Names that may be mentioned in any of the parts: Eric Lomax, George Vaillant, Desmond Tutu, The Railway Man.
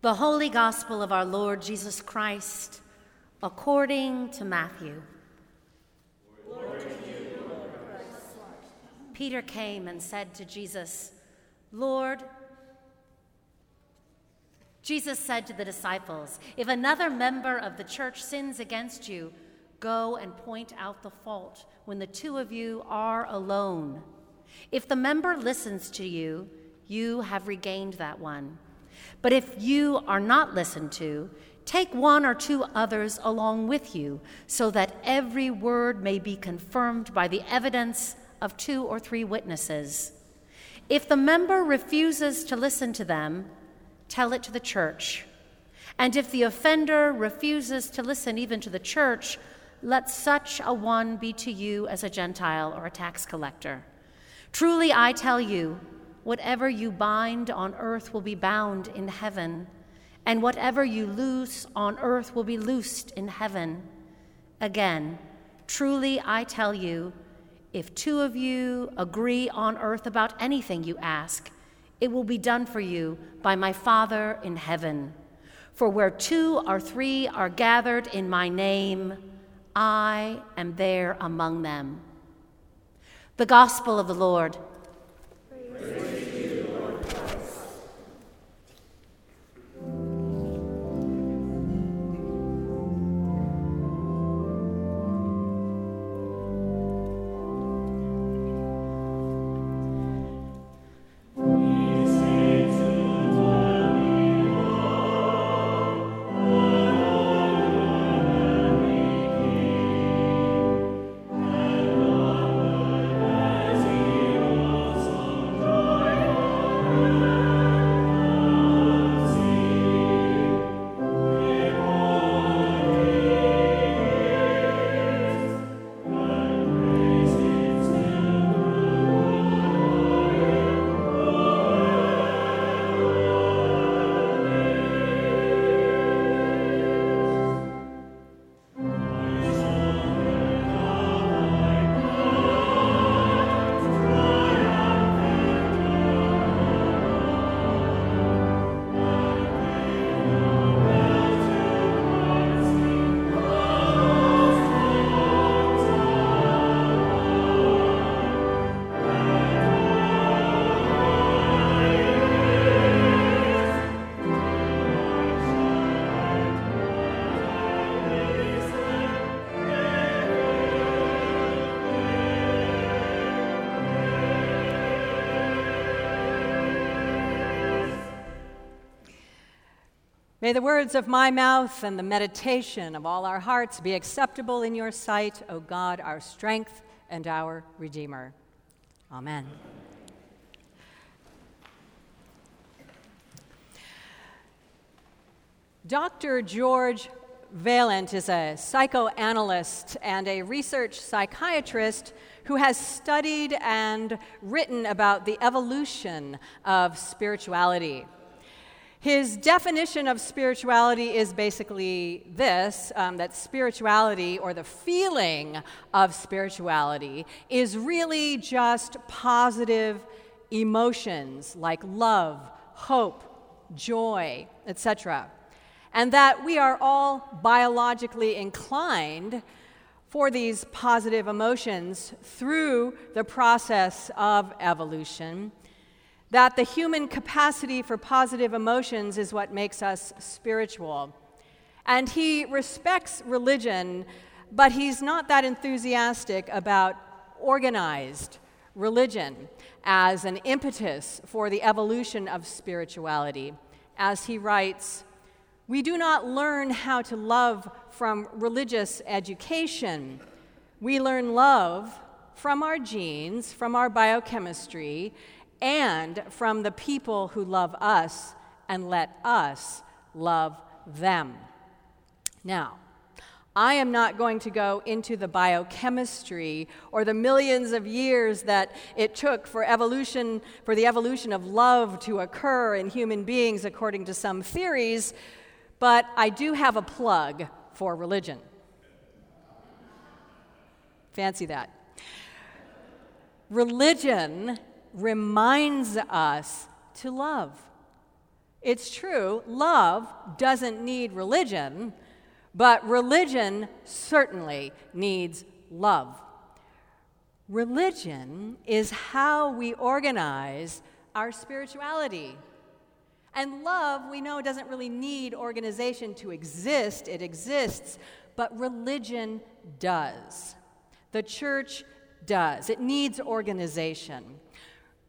The Holy Gospel of our Lord Jesus Christ, according to Matthew. Lord, to you, Lord Christ. Peter came and said to Jesus, Lord. Jesus said to the disciples, if another member of the church sins against you, go and point out the fault when the two of you are alone. If the member listens to you, you have regained that one. But if you are not listened to, take one or two others along with you, so that every word may be confirmed by the evidence of two or three witnesses. If the member refuses to listen to them, tell it to the church. And if the offender refuses to listen even to the church, let such a one be to you as a Gentile or a tax collector. Truly I tell you, whatever you bind on earth will be bound in heaven, and whatever you loose on earth will be loosed in heaven. Again, truly I tell you, if two of you agree on earth about anything you ask, it will be done for you by my Father in heaven. For where two or three are gathered in my name, I am there among them. The Gospel of the Lord. Praise. May the words of my mouth and the meditation of all our hearts be acceptable in your sight, O God, our strength and our Redeemer. Amen. Dr. George Vaillant is a psychoanalyst and a research psychiatrist who has studied and written about the evolution of spirituality. His definition of spirituality is basically this, that spirituality, or the feeling of spirituality, is really just positive emotions like love, hope, joy, etc. And that we are all biologically inclined for these positive emotions through the process of evolution. That the human capacity for positive emotions is what makes us spiritual. And he respects religion, but he's not that enthusiastic about organized religion as an impetus for the evolution of spirituality. As he writes, we do not learn how to love from religious education. We learn love from our genes, from our biochemistry, and from the people who love us and let us love them. Now, I am not going to go into the biochemistry or the millions of years that it took for the evolution of love to occur in human beings according to some theories, but I do have a plug for religion. Fancy that. Religion reminds us to love. It's true, love doesn't need religion, but religion certainly needs love. Religion is how we organize our spirituality. And love, we know, doesn't really need organization to exist. It exists, but religion does. The church does. It needs organization.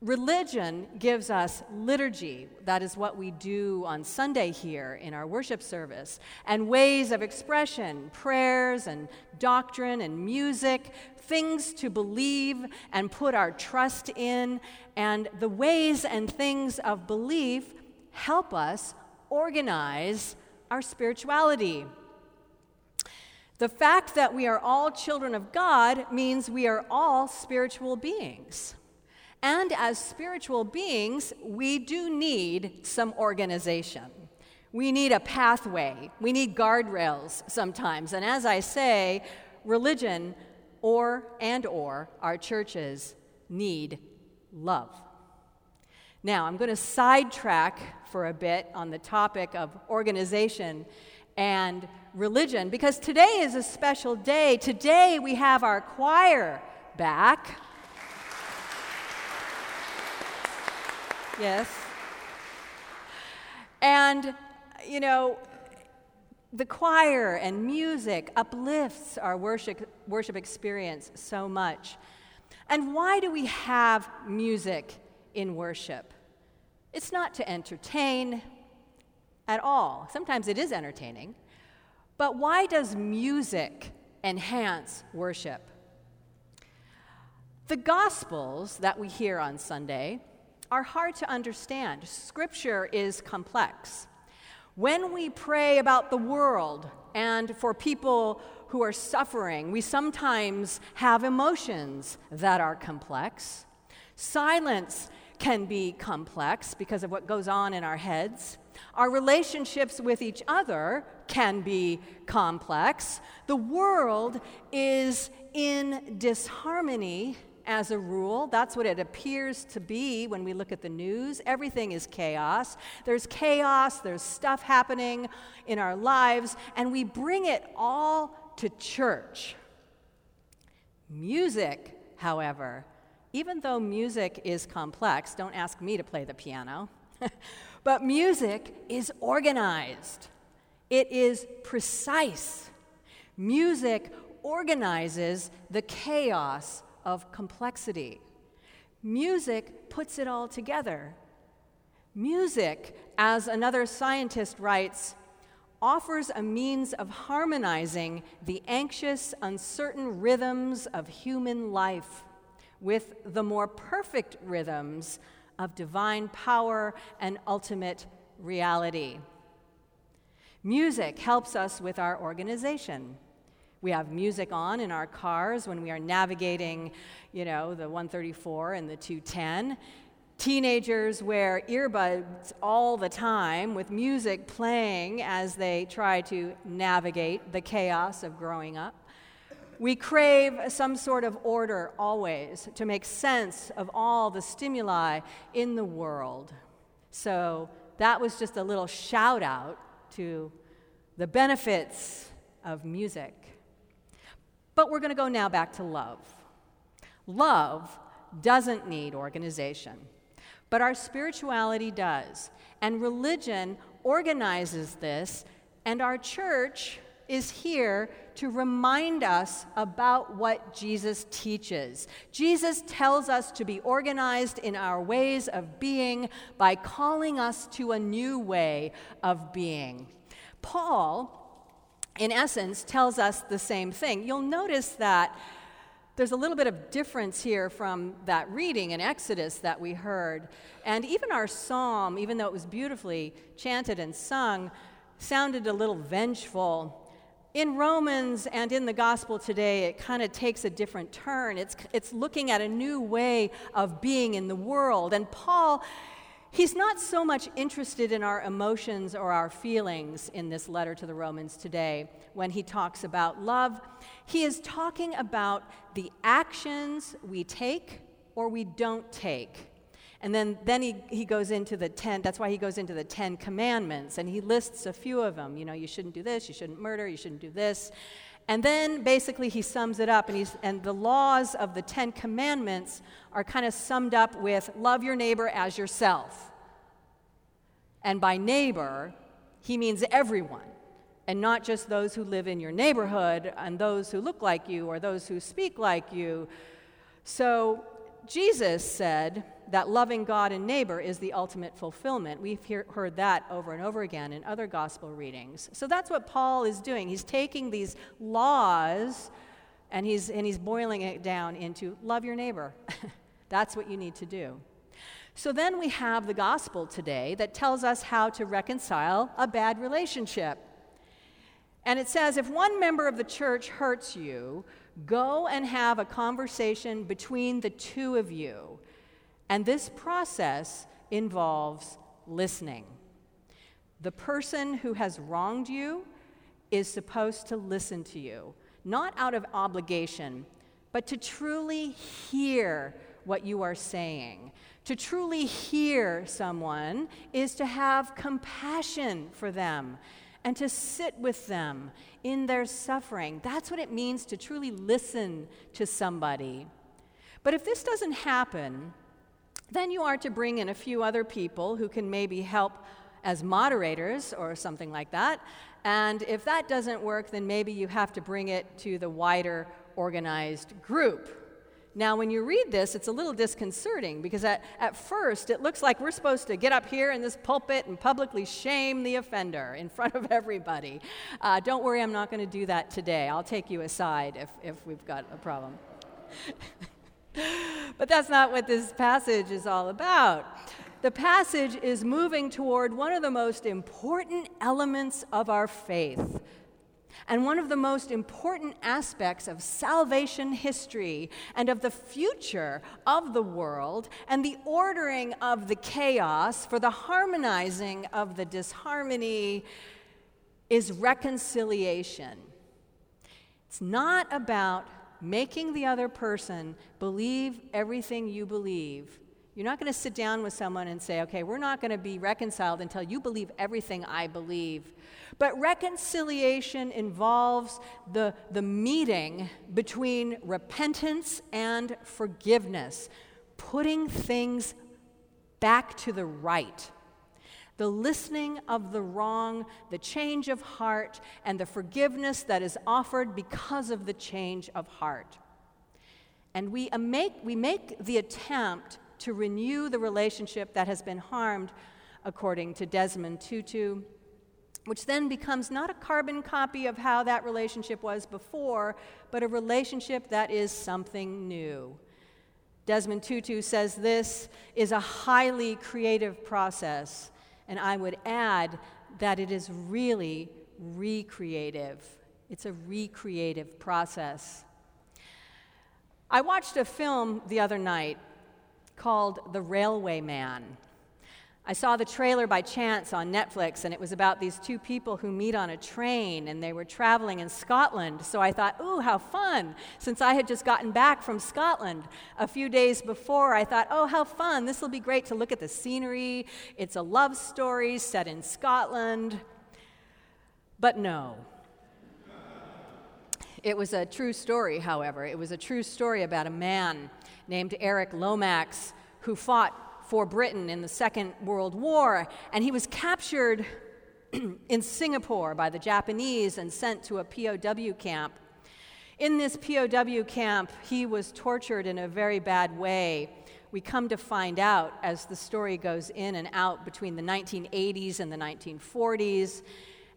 Religion gives us liturgy, that is what we do on Sunday here in our worship service, and ways of expression, prayers and doctrine and music, things to believe and put our trust in, and the ways and things of belief help us organize our spirituality. The fact that we are all children of God means we are all spiritual beings. And as spiritual beings, we do need some organization. We need a pathway. We need guardrails sometimes. And as I say, religion or our churches need love. Now, I'm going to sidetrack for a bit on the topic of organization and religion, because today is a special day. Today we have our choir back. Yes. And, you know, the choir and music uplifts our worship experience so much. And why do we have music in worship? It's not to entertain at all. Sometimes it is entertaining. But why does music enhance worship? The Gospels that we hear on Sunday are hard to understand. Scripture is complex. When we pray about the world and for people who are suffering, we sometimes have emotions that are complex. Silence can be complex because of what goes on in our heads. Our relationships with each other can be complex. The world is in disharmony as a rule. That's what it appears to be when we look at the news. Everything is chaos. There's chaos, there's stuff happening in our lives, and we bring it all to church. Music, however, even though music is complex, don't ask me to play the piano, but music is organized. It is precise. Music organizes the chaos of complexity. Music puts it all together. Music, as another scientist writes, offers a means of harmonizing the anxious, uncertain rhythms of human life with the more perfect rhythms of divine power and ultimate reality. Music helps us with our organization. We have music on in our cars when we are navigating, you know, the 134 and the 210. Teenagers wear earbuds all the time with music playing as they try to navigate the chaos of growing up. We crave some sort of order always to make sense of all the stimuli in the world. So that was just a little shout out to the benefits of music. But we're going to go now back to love. Love doesn't need organization, but our spirituality does. And religion organizes this, and our church is here to remind us about what Jesus teaches. Jesus tells us to be organized in our ways of being by calling us to a new way of being. Paul, in essence, tells us the same thing. You'll notice that there's a little bit of difference here from that reading in Exodus that we heard. And even our psalm, even though it was beautifully chanted and sung, sounded a little vengeful. In Romans and in the gospel today, it kind of takes a different turn. It's looking at a new way of being in the world. And Paul, he's not so much interested in our emotions or our feelings in this letter to the Romans today when he talks about love. He is talking about the actions we take or we don't take. And then he goes into the 10, that's why he goes into the 10 commandments, and he lists a few of them. You know, you shouldn't do this, you shouldn't murder, you shouldn't do this. And then basically he sums it up, and the laws of the 10 commandments are kind of summed up with love your neighbor as yourself. And by neighbor, he means everyone, and not just those who live in your neighborhood and those who look like you or those who speak like you. So Jesus said that loving God and neighbor is the ultimate fulfillment. We've heard that over and over again in other gospel readings. So that's what Paul is doing. He's taking these laws and he's boiling it down into love your neighbor. That's what you need to do. So then we have the gospel today that tells us how to reconcile a bad relationship. And it says, if one member of the church hurts you, go and have a conversation between the two of you. And this process involves listening. The person who has wronged you is supposed to listen to you, not out of obligation, but to truly hear what you are saying. To truly hear someone is to have compassion for them and to sit with them in their suffering. That's what it means to truly listen to somebody. But if this doesn't happen, then you are to bring in a few other people who can maybe help as moderators or something like that. And if that doesn't work, then maybe you have to bring it to the wider organized group. Now, when you read this, it's a little disconcerting because at first it looks like we're supposed to get up here in this pulpit and publicly shame the offender in front of everybody. Don't worry, I'm not going to do that today. I'll take you aside if we've got a problem. But that's not what this passage is all about. The passage is moving toward one of the most important elements of our faith, and one of the most important aspects of salvation history and of the future of the world and the ordering of the chaos for the harmonizing of the disharmony is reconciliation. It's not about making the other person believe everything you believe. You're not going to sit down with someone and say, okay, we're not going to be reconciled until you believe everything I believe. But reconciliation involves the meeting between repentance and forgiveness, putting things back to the right. The listening of the wrong, the change of heart, and the forgiveness that is offered because of the change of heart. And we make the attempt to renew the relationship that has been harmed, according to Desmond Tutu, which then becomes not a carbon copy of how that relationship was before, but a relationship that is something new. Desmond Tutu says this is a highly creative process, and I would add that it is really recreative. It's a recreative process. I watched a film the other night called The Railway Man. I saw the trailer by chance on Netflix, and it was about these two people who meet on a train, and they were traveling in Scotland. So I thought, ooh, how fun. Since I had just gotten back from Scotland a few days before, I thought, oh, how fun. This will be great to look at the scenery. It's a love story set in Scotland. But no. It was a true story, however. It was a true story about a man named Eric Lomax who fought for Britain in the Second World War, and he was captured in Singapore by the Japanese and sent to a POW camp. In this POW camp, he was tortured in a very bad way. We come to find out as the story goes in and out between the 1980s and the 1940s.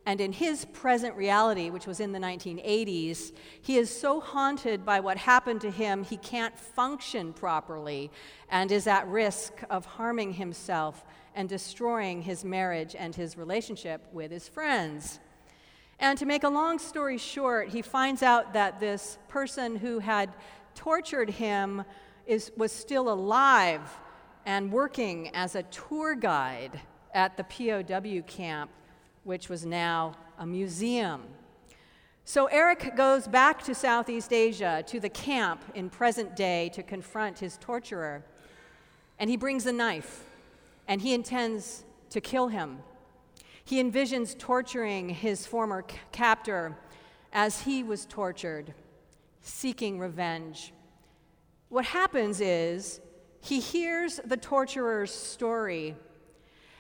And in his present reality, which was in the 1980s, he is so haunted by what happened to him, he can't function properly and is at risk of harming himself and destroying his marriage and his relationship with his friends. And to make a long story short, he finds out that this person who had tortured him was still alive and working as a tour guide at the POW camp, which was now a museum. So Eric goes back to Southeast Asia, to the camp in present day, to confront his torturer. and he brings a knife, and he intends to kill him. He envisions torturing his former captor as he was tortured, seeking revenge. What happens is he hears the torturer's story,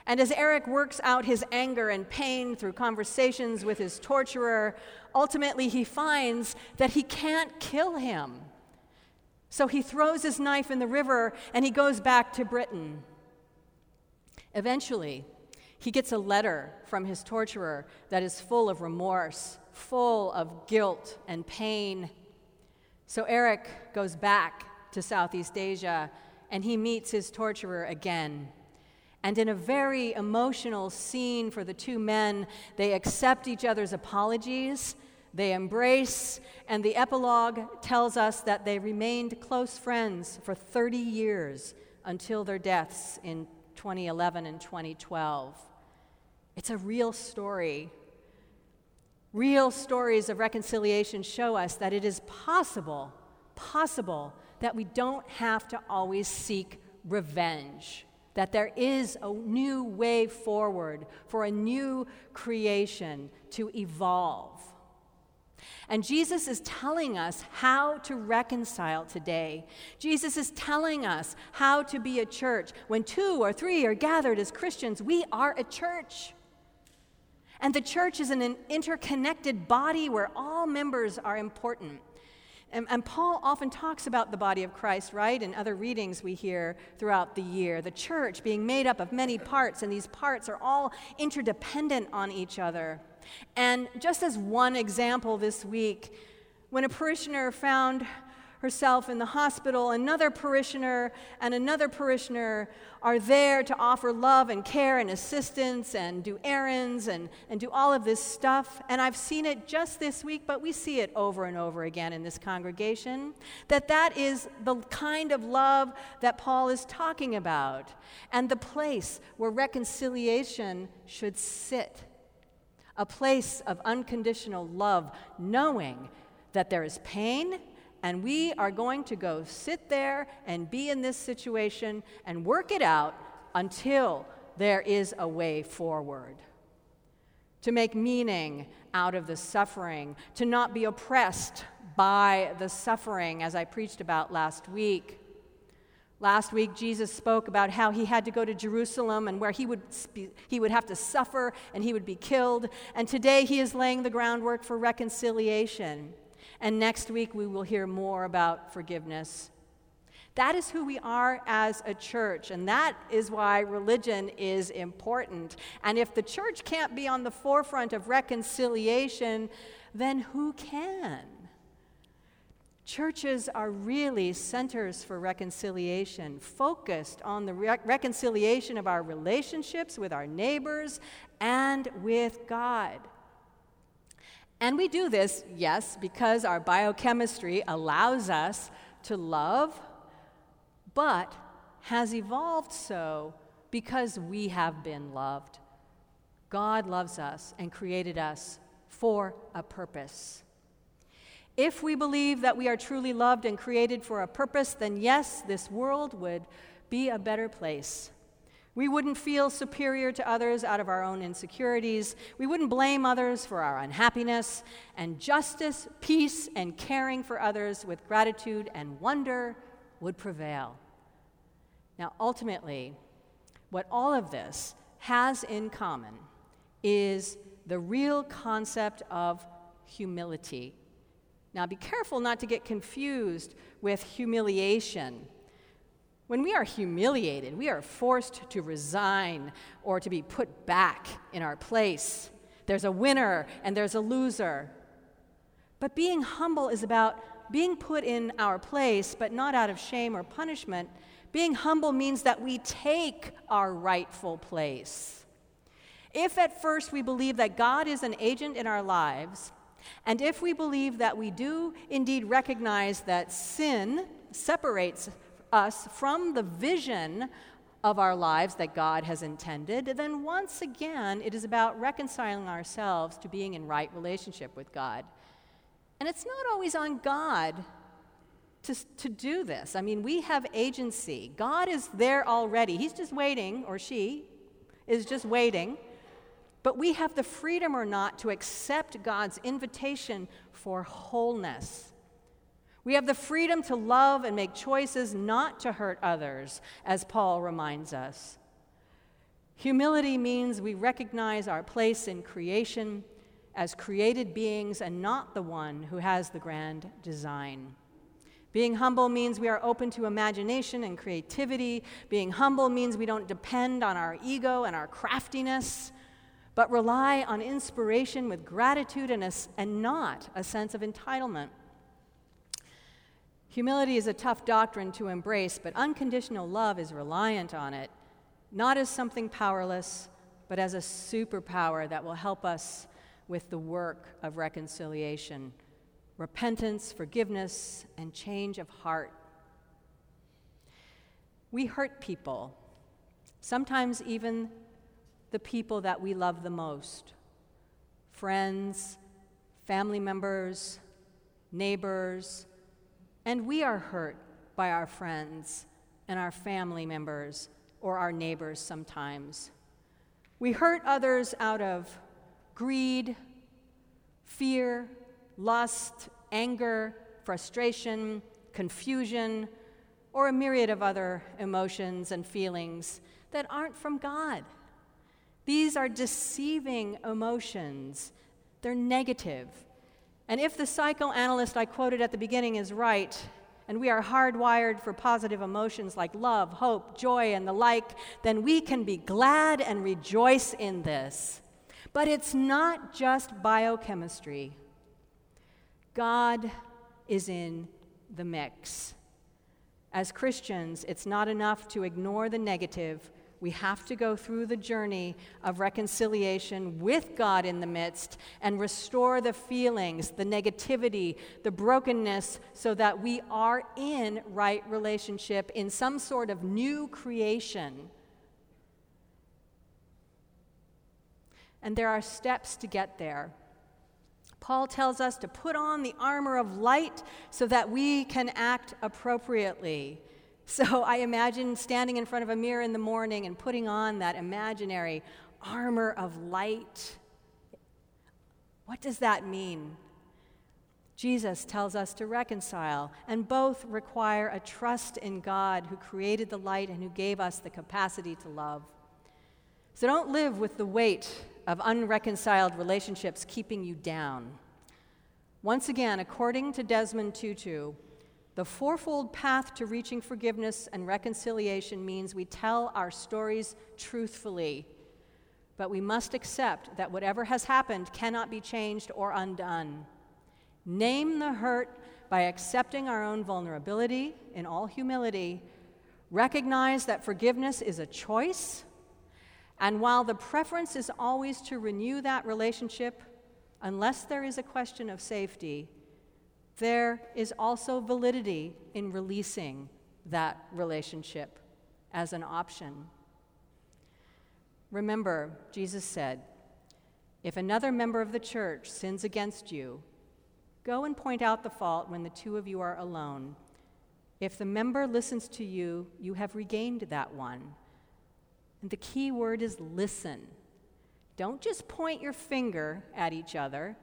and as Eric works out his anger and pain through conversations with his torturer, ultimately he finds that he can't kill him. So he throws his knife in the river and he goes back to Britain. Eventually, he gets a letter from his torturer that is full of remorse, full of guilt and pain. So Eric goes back to Southeast Asia and he meets his torturer again. And in a very emotional scene for the two men, they accept each other's apologies, they embrace, and the epilogue tells us that they remained close friends for 30 years until their deaths in 2011 and 2012. It's a real story. Real stories of reconciliation show us that it is possible that we don't have to always seek revenge, that there is a new way forward for a new creation to evolve. And Jesus is telling us how to reconcile today. Jesus is telling us how to be a church. When two or three are gathered as Christians, we are a church. And the church is an interconnected body where all members are important. And Paul often talks about the body of Christ, right? In other readings we hear throughout the year, the church being made up of many parts, and these parts are all interdependent on each other. And just as one example this week, when a parishioner found herself in the hospital, another parishioner are there to offer love and care and assistance and do errands and do all of this stuff. And I've seen it just this week, but we see it over and over again in this congregation, that is the kind of love that Paul is talking about and the place where reconciliation should sit, a place of unconditional love, knowing that there is pain, and we are going to go sit there and be in this situation and work it out until there is a way forward. To make meaning out of the suffering, to not be oppressed by the suffering, as I preached about last week. Last week, Jesus spoke about how he had to go to Jerusalem and where he would have to suffer and he would be killed. And today he is laying the groundwork for reconciliation. And next week, we will hear more about forgiveness. That is who we are as a church, and that is why religion is important. And if the church can't be on the forefront of reconciliation, then who can? Churches are really centers for reconciliation, focused on the reconciliation of our relationships with our neighbors and with God. And we do this, yes, because our biochemistry allows us to love, but has evolved so because we have been loved. God loves us and created us for a purpose. If we believe that we are truly loved and created for a purpose, then yes, this world would be a better place. We wouldn't feel superior to others out of our own insecurities. We wouldn't blame others for our unhappiness. And justice, peace, and caring for others with gratitude and wonder would prevail. Now, ultimately, what all of this has in common is the real concept of humility. Now, be careful not to get confused with humiliation. When we are humiliated, we are forced to resign or to be put back in our place. There's a winner and there's a loser. But being humble is about being put in our place, but not out of shame or punishment. Being humble means that we take our rightful place. If at first we believe that God is an agent in our lives, and if we believe that we do indeed recognize that sin separates us from the vision of our lives that God has intended, then once again it is about reconciling ourselves to being in right relationship with God. And it's not always on God to do this. I mean, we have agency. God is there already. He's just waiting, or she is just waiting. But we have the freedom or not to accept God's invitation for wholeness. We have the freedom to love and make choices not to hurt others, as Paul reminds us. Humility means we recognize our place in creation as created beings and not the one who has the grand design. Being humble means we are open to imagination and creativity. Being humble means we don't depend on our ego and our craftiness, but rely on inspiration with gratitude and not a sense of entitlement. Humility is a tough doctrine to embrace, but unconditional love is reliant on it, not as something powerless, but as a superpower that will help us with the work of reconciliation, repentance, forgiveness, and change of heart. We hurt people, sometimes even the people that we love the most, friends, family members, neighbors, and we are hurt by our friends and our family members or our neighbors sometimes. We hurt others out of greed, fear, lust, anger, frustration, confusion, or a myriad of other emotions and feelings that aren't from God. These are deceiving emotions. They're negative. And if the psychoanalyst I quoted at the beginning is right, and we are hardwired for positive emotions like love, hope, joy, and the like, then we can be glad and rejoice in this. But it's not just biochemistry. God is in the mix. As Christians, it's not enough to ignore the negative. We have to go through the journey of reconciliation with God in the midst and restore the feelings, the negativity, the brokenness, so that we are in right relationship in some sort of new creation. And there are steps to get there. Paul tells us to put on the armor of light so that we can act appropriately. So I imagine standing in front of a mirror in the morning and putting on that imaginary armor of light. What does that mean? Jesus tells us to reconcile, and both require a trust in God who created the light and who gave us the capacity to love. So don't live with the weight of unreconciled relationships keeping you down. Once again, according to Desmond Tutu, the fourfold path to reaching forgiveness and reconciliation means we tell our stories truthfully, but we must accept that whatever has happened cannot be changed or undone. Name the hurt by accepting our own vulnerability in all humility. Recognize that forgiveness is a choice. And while the preference is always to renew that relationship, unless there is a question of safety, there is also validity in releasing that relationship as an option. Remember, Jesus said, if another member of the church sins against you, go and point out the fault when the two of you are alone. If the member listens to you, you have regained that one. And the key word is listen. Don't just point your finger at each other.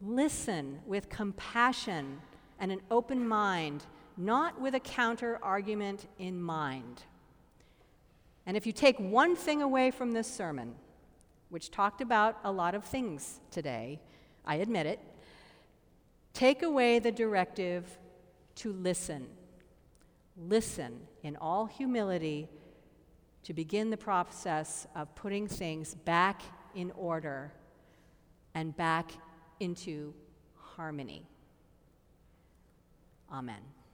Listen with compassion and an open mind, not with a counter-argument in mind. And if you take one thing away from this sermon, which talked about a lot of things today, I admit it, take away the directive to listen. Listen in all humility to begin the process of putting things back in order and back into harmony. Amen.